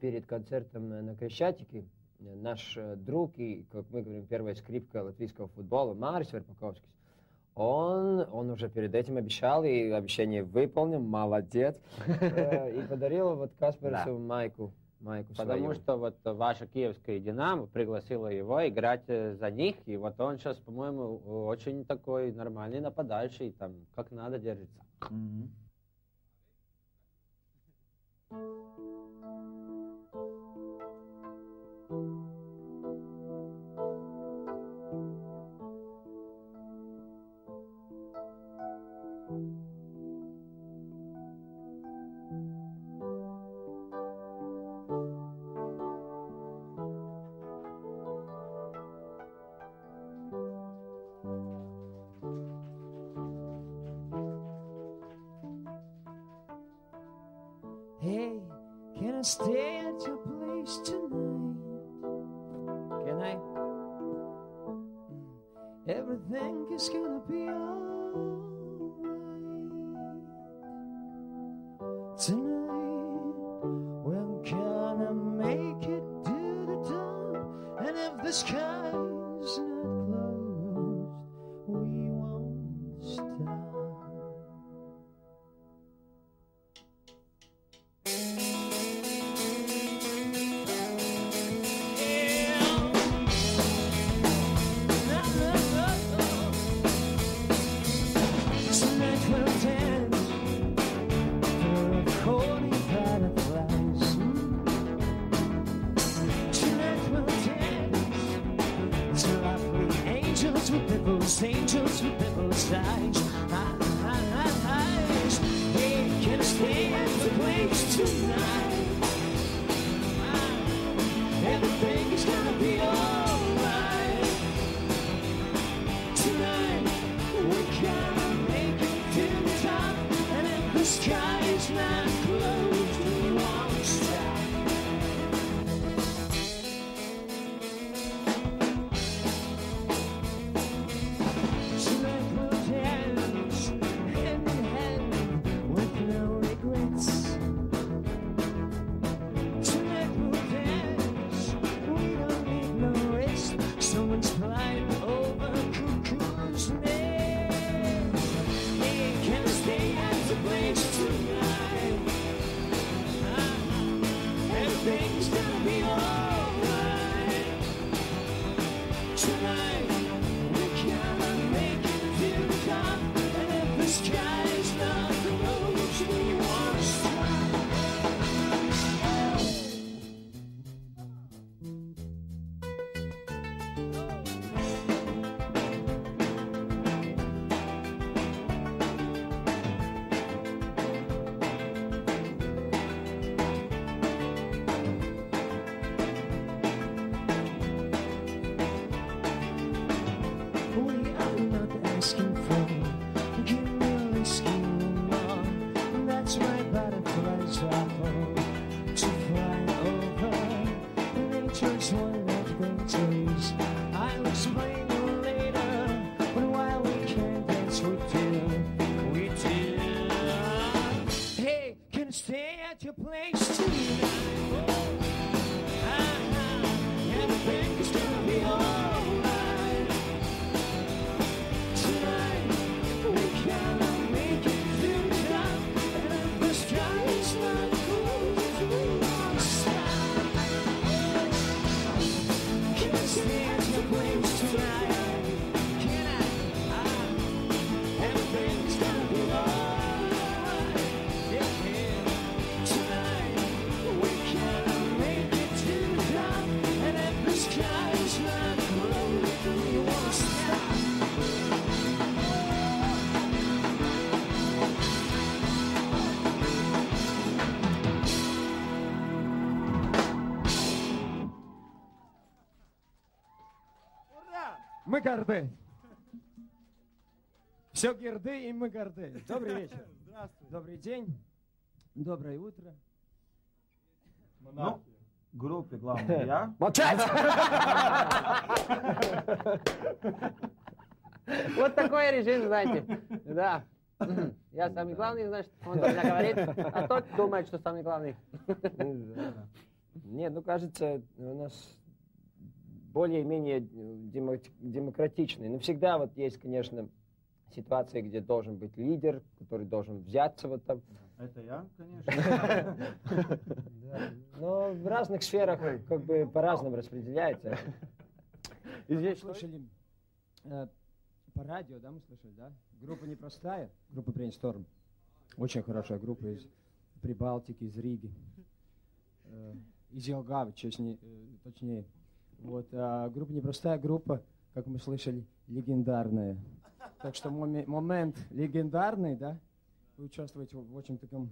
перед концертом на Крещатике наш друг и, как мы говорим, первая скрипка латвийского футбола Марис Верпаковскис, он уже перед этим обещал, и обещание выполнил, молодец, и подарил вот Касперсу майку потому что вот ваша киевская «Динамо» пригласила его играть за них, и вот он сейчас, по-моему, очень такой нормальный нападающий, там, как надо держится. Stay at your place tonight. Can I? Everything is gonna be alright. Tonight, we're gonna make it to the top. And if the sky's not closed, we won't stop. Angels with devil's eyes, eyes. They can stay at the place tonight. Everything is gonna be alright. Tonight we're gonna make it to the top, and if the sky is not closed, we won't stop. Мы горды. Все горды, и мы горды. Добрый вечер. Здравствуйте. Добрый день. Доброе утро. Ну, группе главное я. Молчать! Вот такой режим, знаете. Да. Я самый главный, значит, он меня говорит, а тот думает, что самый главный. Нет, ну, кажется, у нас более-менее демократичный. Но всегда вот есть, конечно, ситуации, где должен быть лидер, который должен взяться вот там. Это я, конечно. Но в разных сферах как бы по-разному распределяется. Мы слышали по радио, да, мы слышали, да? Группа непростая, группа Brainstorm. Очень хорошая группа из Прибалтики, из Риги. Из Йогавы, точнее. Вот, группа непростая, группа, как мы слышали, легендарная. Так что момент легендарный, да? Вы участвуете в очень таком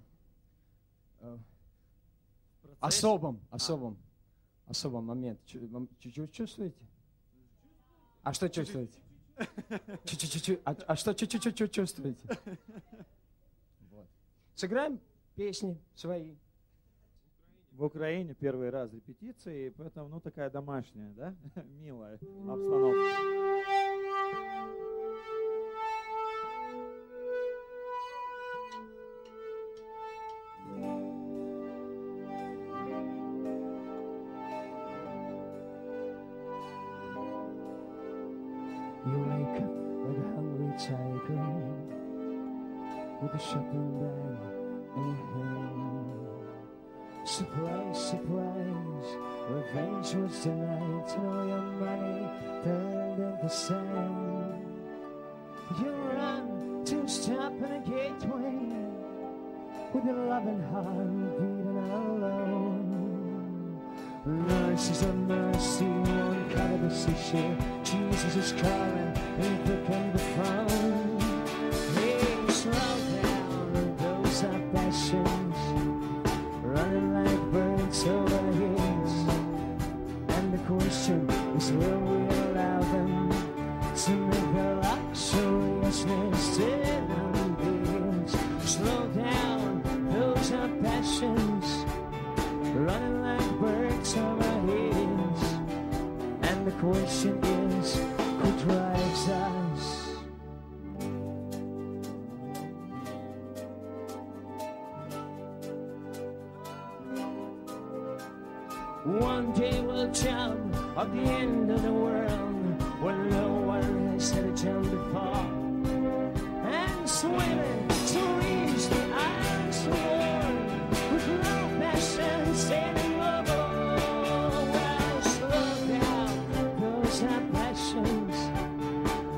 особом моменте. Чуть-чуть чувствуете? А что чувствуете? А что чуть-чуть чувствуете? Вот. Сыграем песни свои. В Украине первый раз репетиции, поэтому, ну, такая домашняя, да? Милая обстановка. With a shopping bag in your hand. Surprise, surprise, revenge was tonight. And all your money turned into sand. You run to stop in a gateway with your loving heart beating alone. Mercy's a mercy, one kind of a seashell. Jesus is calling, and you can be found. Running like birds over the hills, and the question is, will we allow them to make a luxurious nest in our beings? Slow down, those are passions. Running like birds over the hills, and the question is, who drives us? One day we'll tell of the end of the world when no one has ever told before. And swimming to reach the ice wall with no passions anymore. Well, slow down, those are passions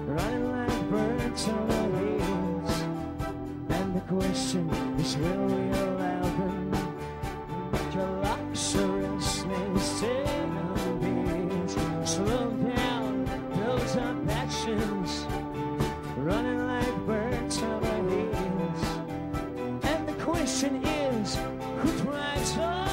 running like birds on the wings. And the question is, will we allow them to luxury? Slow down, those are passions running like birds on our wings. And the question is, who drives us?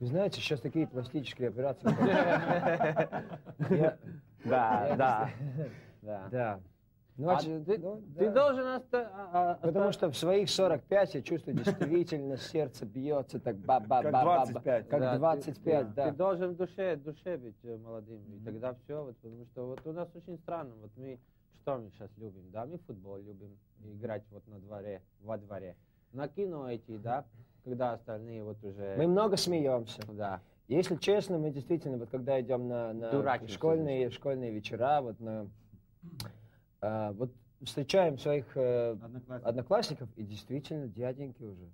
Вы знаете, сейчас такие пластические операции. Да. Ты должен... Потому что в своих 45 я чувствую, действительно сердце бьется так ба-ба-ба-ба. Как 25, да. Ты должен в душе быть молодым. И тогда все. Потому что вот у нас очень странно. Вот мы что мы сейчас любим? Да, мы футбол любим. Играть вот во дворе. накину эти, да, когда остальные вот уже... Мы много смеемся. Да. Если честно, мы действительно, вот когда идем на школьные вечера, вот на... вот встречаем своих одноклассников, и действительно дяденьки уже.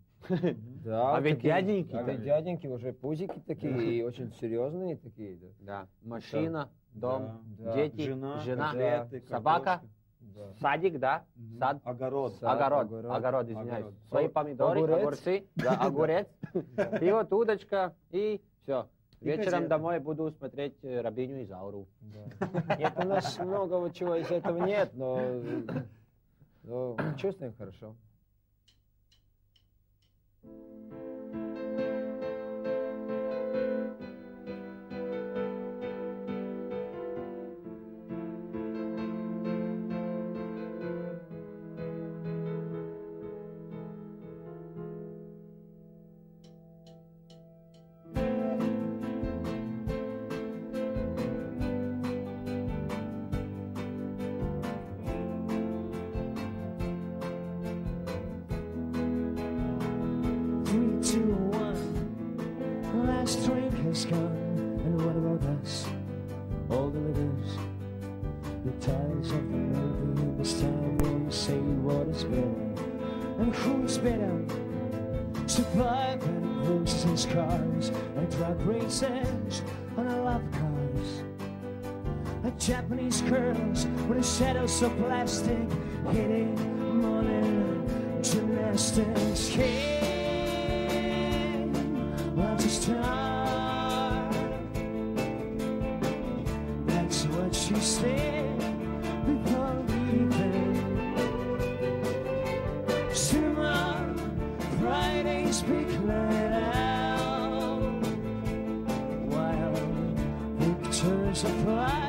Да, а ведь дяденьки. А ведь дяденьки уже пузики такие, и очень серьезные такие. Да. Машина, дом, дети, жена, собака, садик, да, сад. Огород. Огород, извиняюсь. Свои помидоры, огурцы, огурец. И вот удочка, и все. Вечером домой буду смотреть Рабиню Изауру. Да. Нет, у нас много чего из этого нет, но чувствуем хорошо. Japanese curls with the shadows of plastic hitting morning gymnastics. Hey, what's a star? That's what she said before leaving. Tomorrow, Friday's big night out. Wild pictures of pride.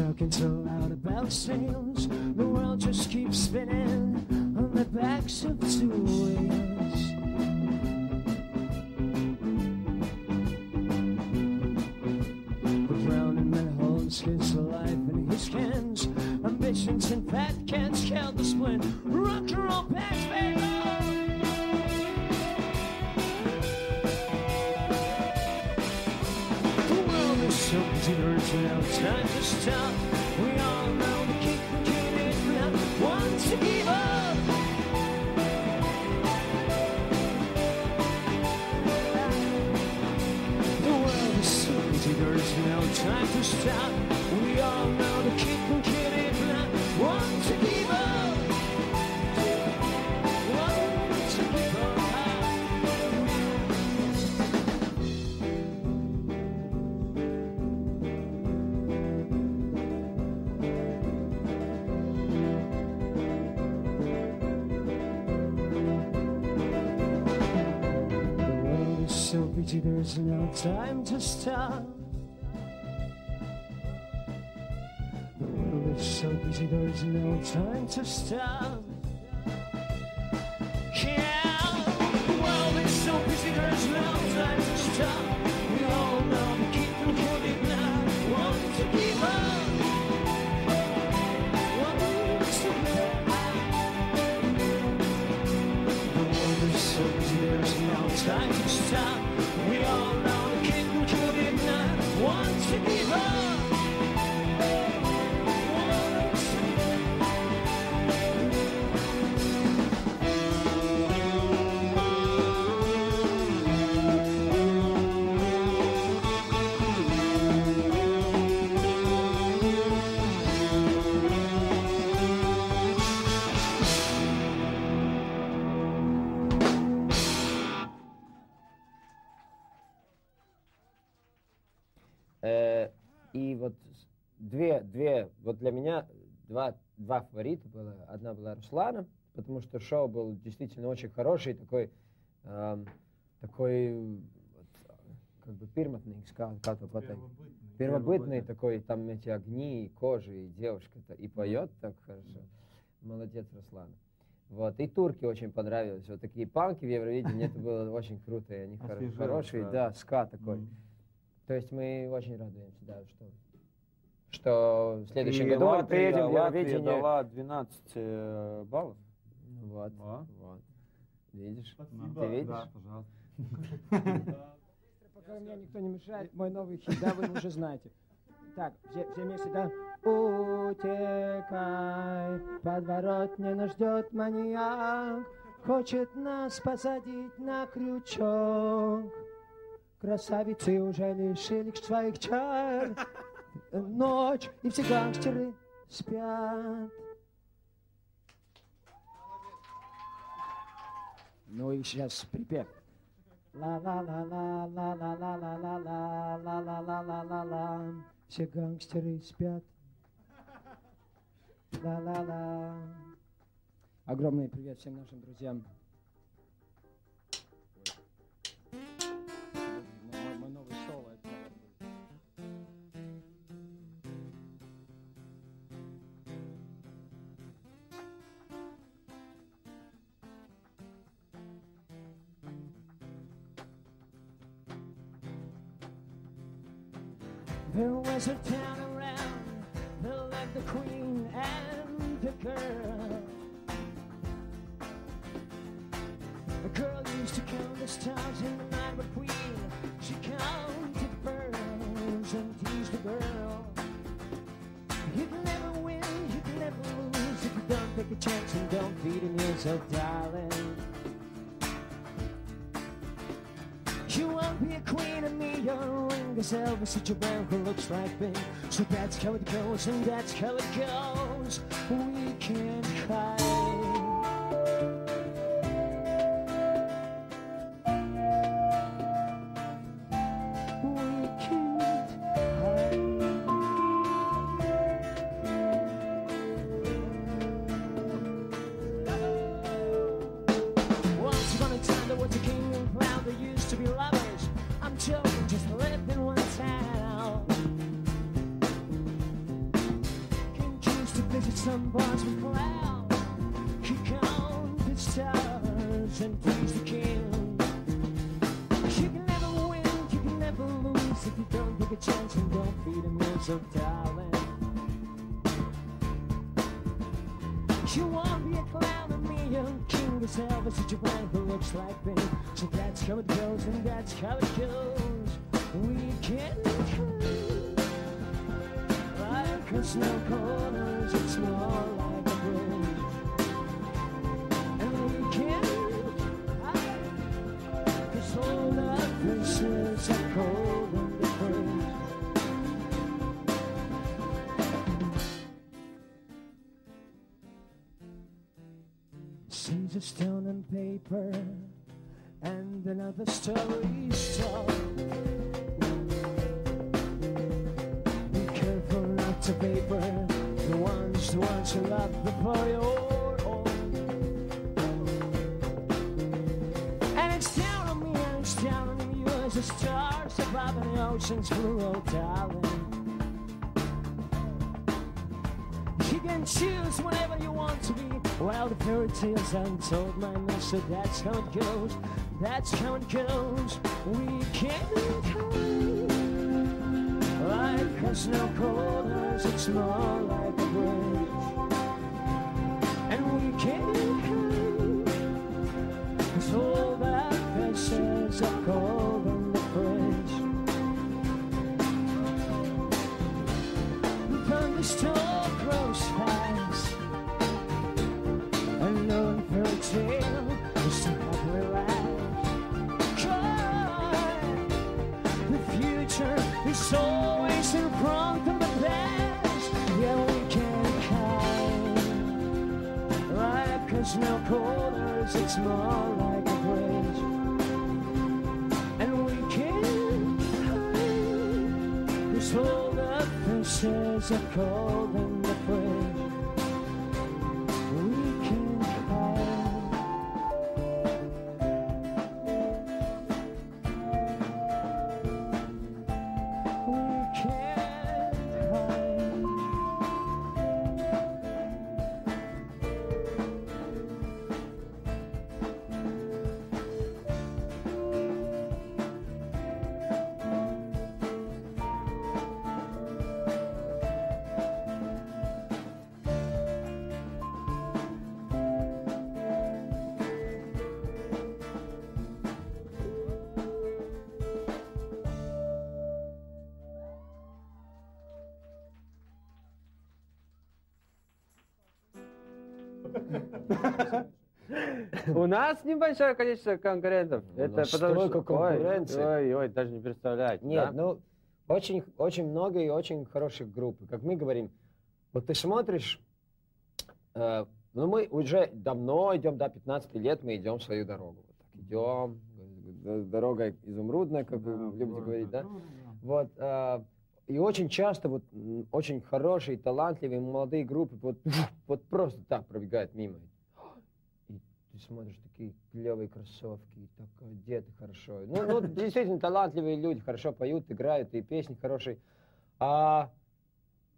Talking so loud about sales, the world just keeps spinning on the backs of two wheels. The brown in their holes gets the life in his cans, ambitions and fat cans count the splint. Rock and roll packs, baby. So busy, there's no time to stop. We all know the kid can get it, but not want to give up. The world is so busy, there's no time to stop. We all know the kid can get it, but not want to give up. There's no time to stop. The world is so busy, there's no time to stop. Yeah, the world is so busy, there's no time to stop. We all know we keep them coming now. Want to give up. Want to give up. The world is so busy, there's no time to stop. We all know the kitten could not want to give up. И вот вот для меня два фаворита было. Одна была Руслана, потому что шоу был действительно очень хороший, такой, такой вот, как бы пирматный, первобытный такой, там эти огни, и кожа, и девушка-то, и поет так хорошо. Молодец, Руслана. Вот, и турки очень понравились, вот такие панки в Евровидении, это было очень круто, и они хорошие, да, ска такой. То есть мы очень радуемся, да, что в следующем году мы приедем в Евровидение. Дала 12 баллов. Вот. Вот. Видишь? Спасибо. Ты видишь? Да, пожалуйста. Пока мне никто не мешает, мой новый хит, да, вы уже знаете. Так, все вместе, да? Утекай, подворотня нас ждет маньяк, хочет нас посадить на крючок. Красавицы уже лишили своих чар. Ночь, и все гангстеры спят. Ну и сейчас припев. Ла-ла-ла-ла-ла-ла-ла-ла-ла-ла-ла-ла-ла. Все гангстеры спят. Ла-ла-ла. Огромный привет всем нашим друзьям. There was a town around that loved the queen and the girl. The girl used to count the stars in the night, but queen, she counted pearls and teased the girl. You'd never win, you'd never lose if you don't take a chance and don't feed in yourself, darling. You won't be a queen of me, you're a ring. yourself a situation who looks like me. So that's how it goes, and that's how it goes. We can't hide. And another story's told. Be careful not to paper the ones who love the boy. And it's down on me, and it's down on you as the stars above and the ocean's blue, oh darling. You can choose whenever you want to be. Well, the fairy tales untold, my master, that's how it goes, that's how it goes. We can't hide. Life has no corners, it's more like a bridge. And we can't hide, cause all that faces are cold on the bridge. The thunderstorm grows fast. No fairy tale is to happily laugh. God, the future is always in front of the past. Yeah, we can't hide. Life has no corners, it's more like a bridge. And we can't hide, cause all the faces are cold in the bridge. У нас небольшое количество конкурентов. Это столько конкуренции. Ой, даже не представляете. Нет, ну, очень много и очень хороших групп. Как мы говорим, вот ты смотришь, ну, мы уже давно идем, до 15 лет мы идем свою дорогу. Идем, дорога изумрудная, как вы любите говорить, да? Вот. И очень часто вот очень хорошие, талантливые молодые группы вот просто так пробегают мимо. И ты смотришь, такие клевые кроссовки, так одеты хорошо. Ну, действительно, талантливые люди хорошо поют, играют, и песни хорошие.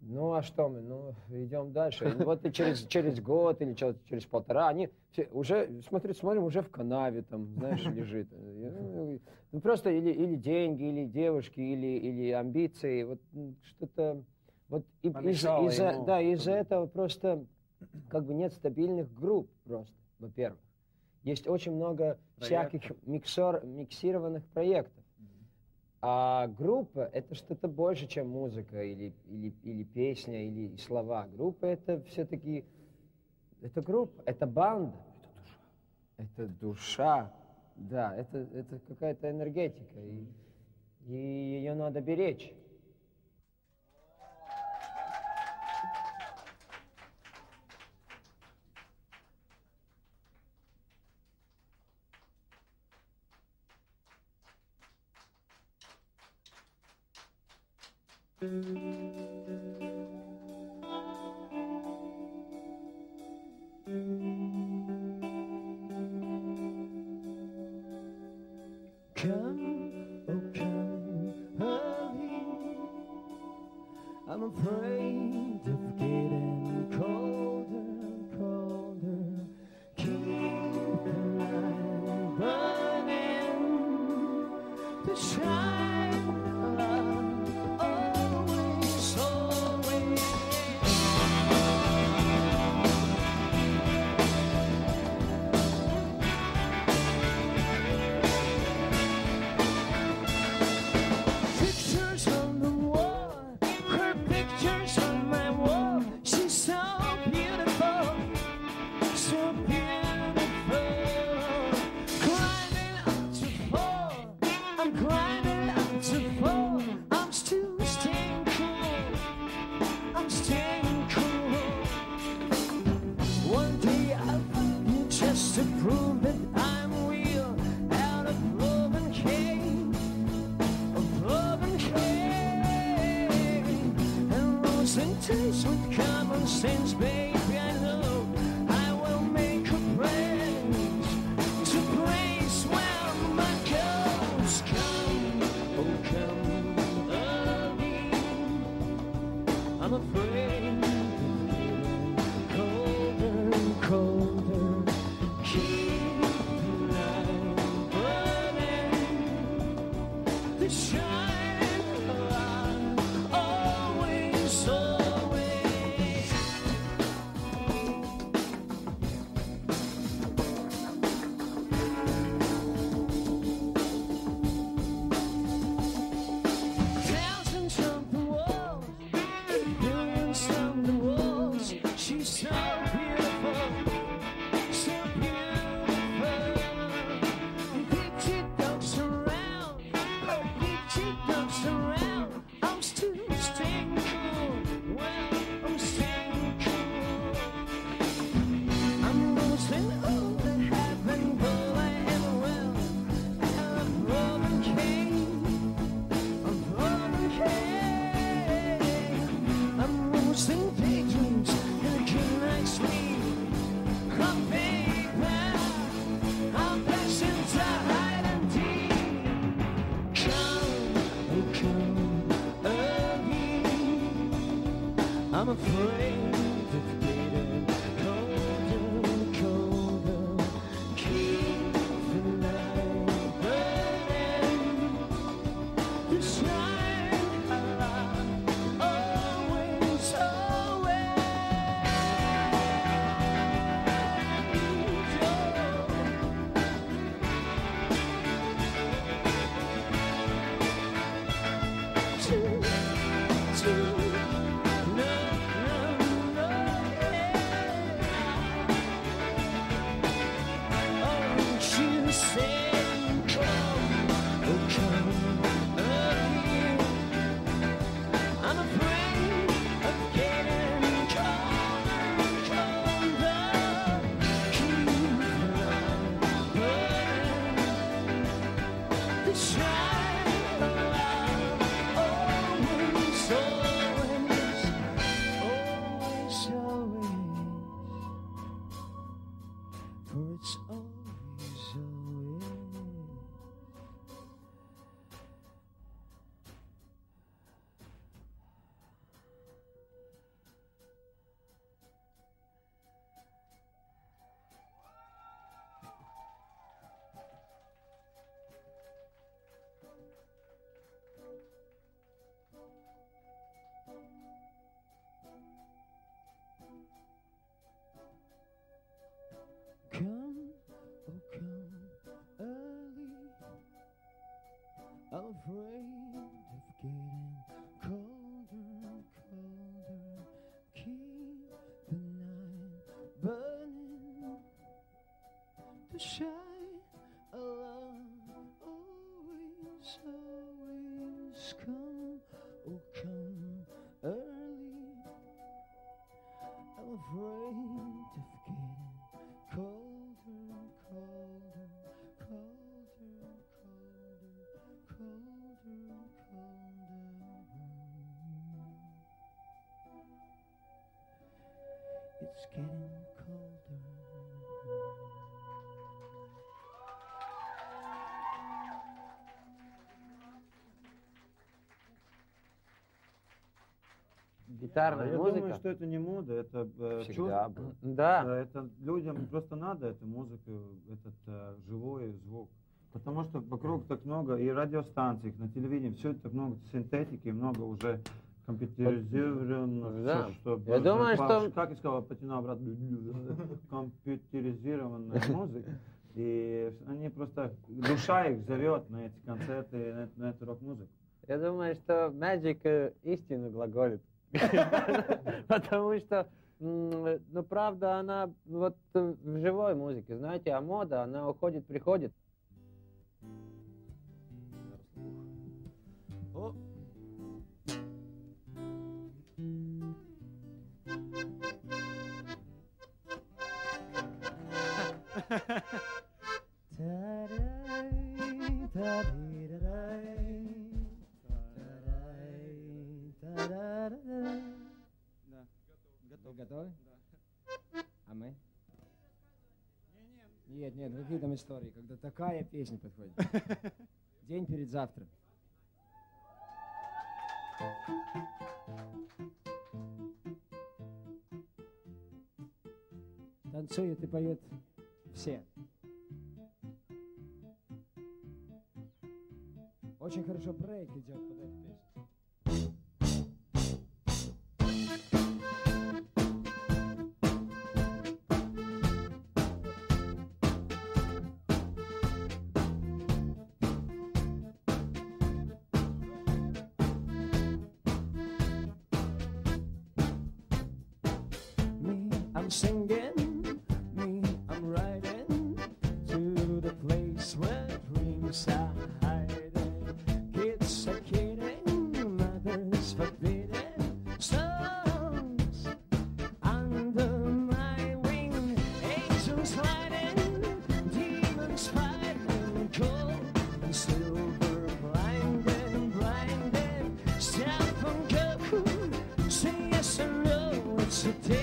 Ну, а что мы? Ну, идем дальше. Вот и через год или через полтора они уже, смотрим, уже в канаве там, знаешь, лежит. Ну, просто или деньги, или девушки, или амбиции, вот что-то... Вот из-за этого просто как бы нет стабильных групп просто, во-первых. Есть очень много всяких миксированных проектов. А группа — это что-то больше, чем музыка, или песня, или слова. Группа — это все-таки... Это группа, это банда. Это душа. Да, это какая-то энергетика. И и ее надо беречь. I'm afraid of getting colder and colder. Keep the night burning to shine a light always, always. Гитарная музыка. Я думаю, что это не мода, это чувство. Да. Это людям просто надо, эта музыка, этот живой звук. Потому что вокруг так много и радиостанций, на телевидении, все это так много синтетики, много уже компьютеризированных. Да. Я думаю, что... Как я сказал, потяну обратно. Компьютеризированная музыка. И они просто... Душа их зовет на эти концерты, на эту рок-музыку. Я думаю, что Magic истину глаголит. Потому что, ну, правда, она вот в живой музыке, знаете, а мода, она уходит, приходит. Готовы? Да. А мы? Нет, какие там истории, когда такая песня подходит. День перед завтра. Танцует и поет все. Очень хорошо брейк идет под эту песню. Singing, me, I'm riding to the place where dreams are hiding. Kids are kidding, mothers forbidden. Storms under my wing, angels sliding, demons fighting, cold and silver blinding. Step on Goku, say yes and no, it's today.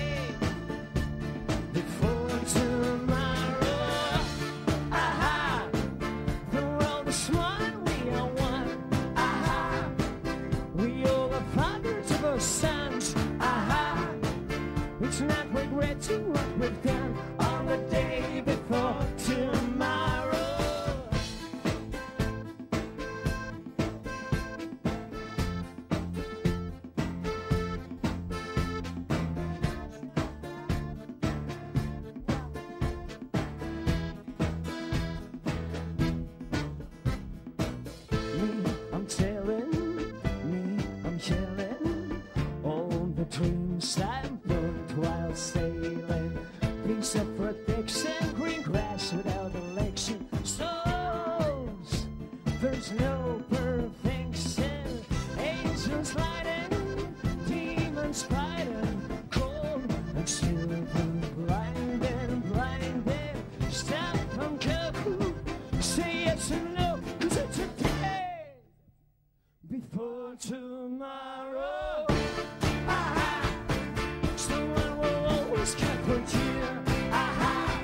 Someone will always come here, aha,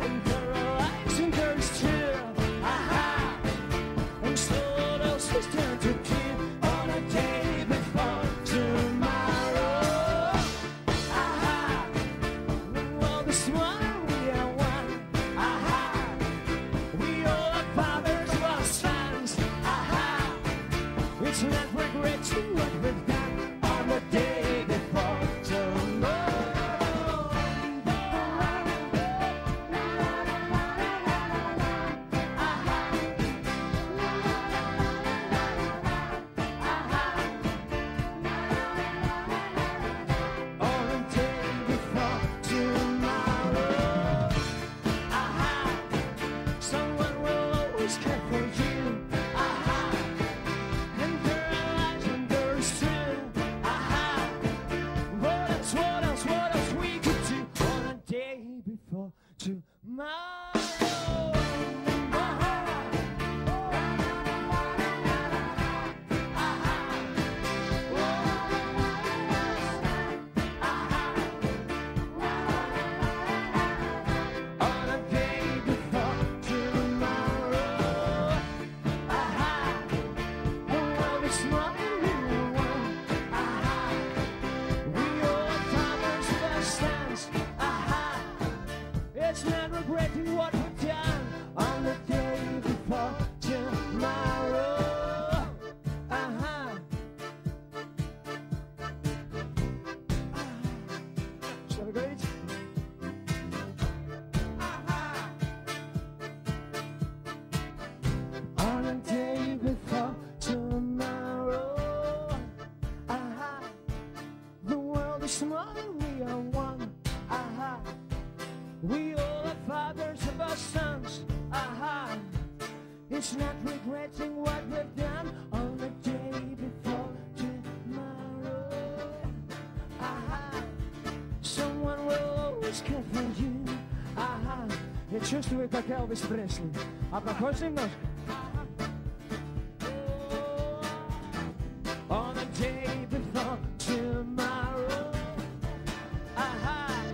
and small and we are one. Aha. We all are fathers of our sons. Aha. It's not regretting what we've done on the day before tomorrow. Aha. Someone will always care for you. Aha. Я чувствую, как Элвис Пресли. А похож немножко? On the day before tomorrow. Aha.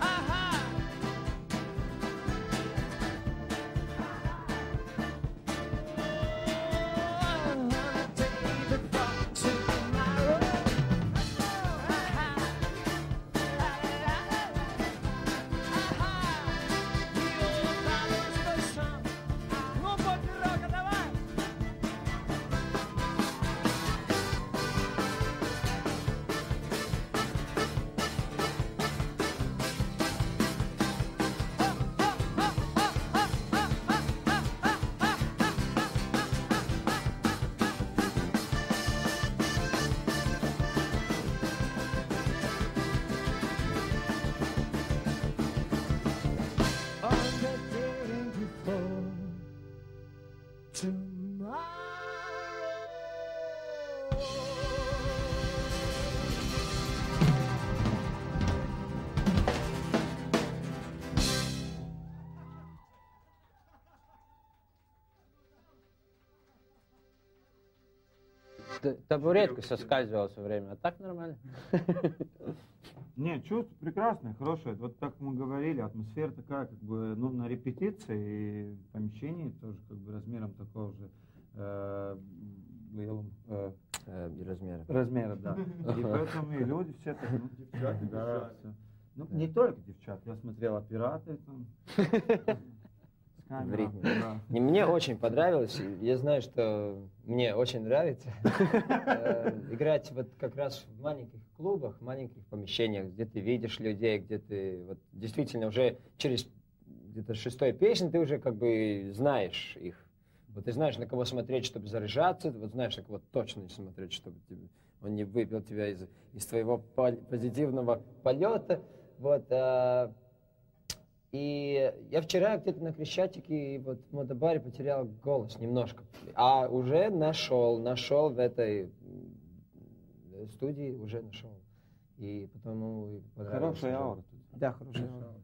Aha. On the day before tomorrow. Aha. Aha. You always go some. Ну, подруга, давай. On the day before tomorrow. Табуретка соскальзывала все время, а так нормально. Нет, чувство прекрасное, хорошее. Вот так мы говорили, атмосфера такая, как бы, ну, на репетиции и помещение тоже, как бы, размером такого же, размера, да. И поэтому и люди все так, ну, девчата, да. Ну, не только девчат, я смотрел «Операторы» там. В ритме. Да. И мне очень понравилось, я знаю, что мне очень нравится играть вот как раз в маленьких клубах, в маленьких помещениях, где ты видишь людей, где ты вот действительно уже через где-то шестой песню ты уже как бы знаешь их. Вот ты знаешь, на кого смотреть, чтобы заряжаться, вот знаешь, на кого точно смотреть, чтобы он не выбил тебя из твоего позитивного полета. Вот, и я вчера где-то на Крещатике вот в мотобаре потерял голос немножко. А уже нашел в этой студии, уже нашел. И потому... Хорошая аура. Да, хорошая аура.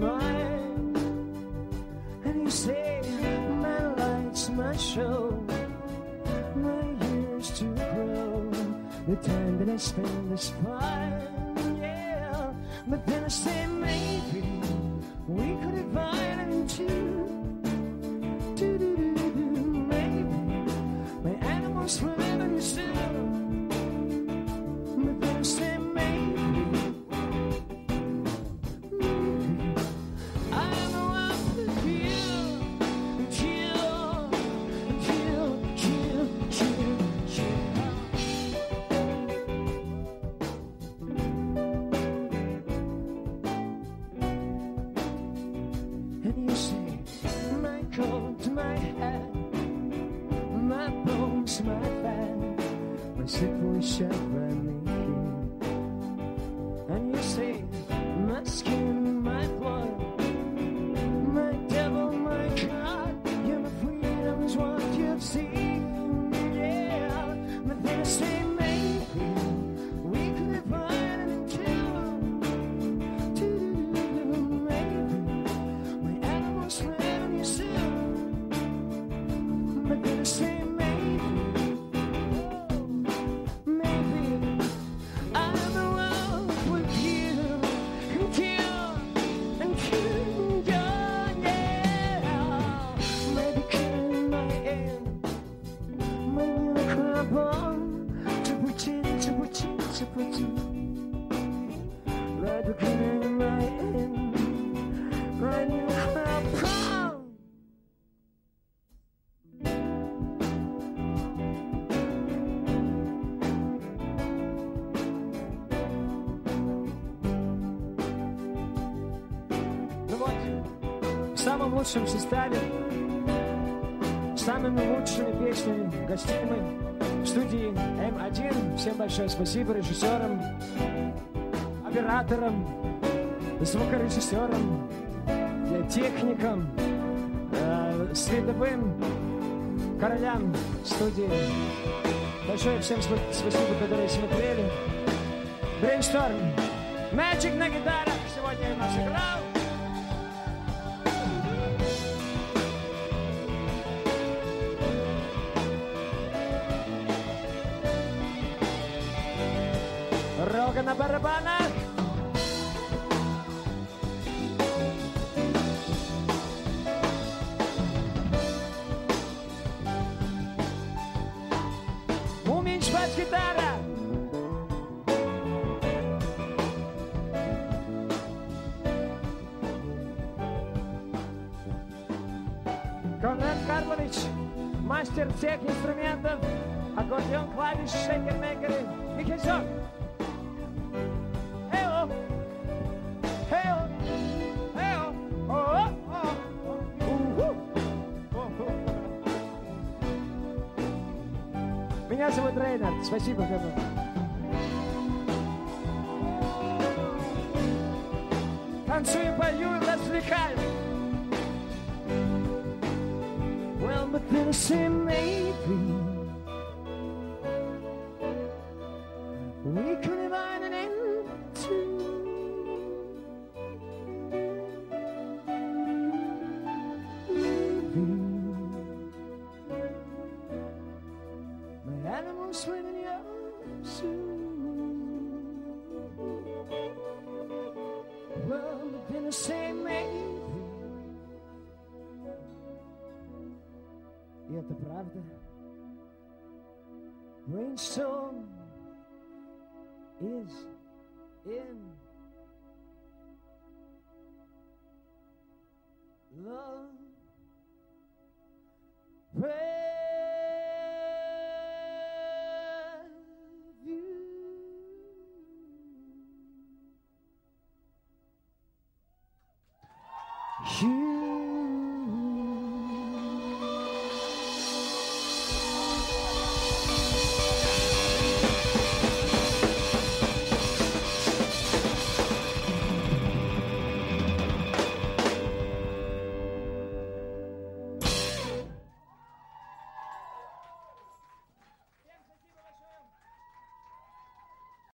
My В лучшем составе, с самыми лучшими песнями, гостями в студии М1. Всем большое спасибо режиссерам, операторам, звукорежиссерам, техникам, световым королям студии. Большое всем спасибо, которые смотрели. Brainstorm, Magic на гитарах сегодня у нас играл. Рога на барабанах. Уменьши пасть гитара. Конрад Карлович, мастер всех инструментов, аккордеон, клавиш, шейкер-мейкеры, микрофон. Меня зовут Рейнард. Спасибо, Кому. Танцую, пою, развлекаю. Well, but then say maybe we could have had an end to living. Swimming your suit. Well, I've been the same maybe. И это правда. Brainstorm is in love. She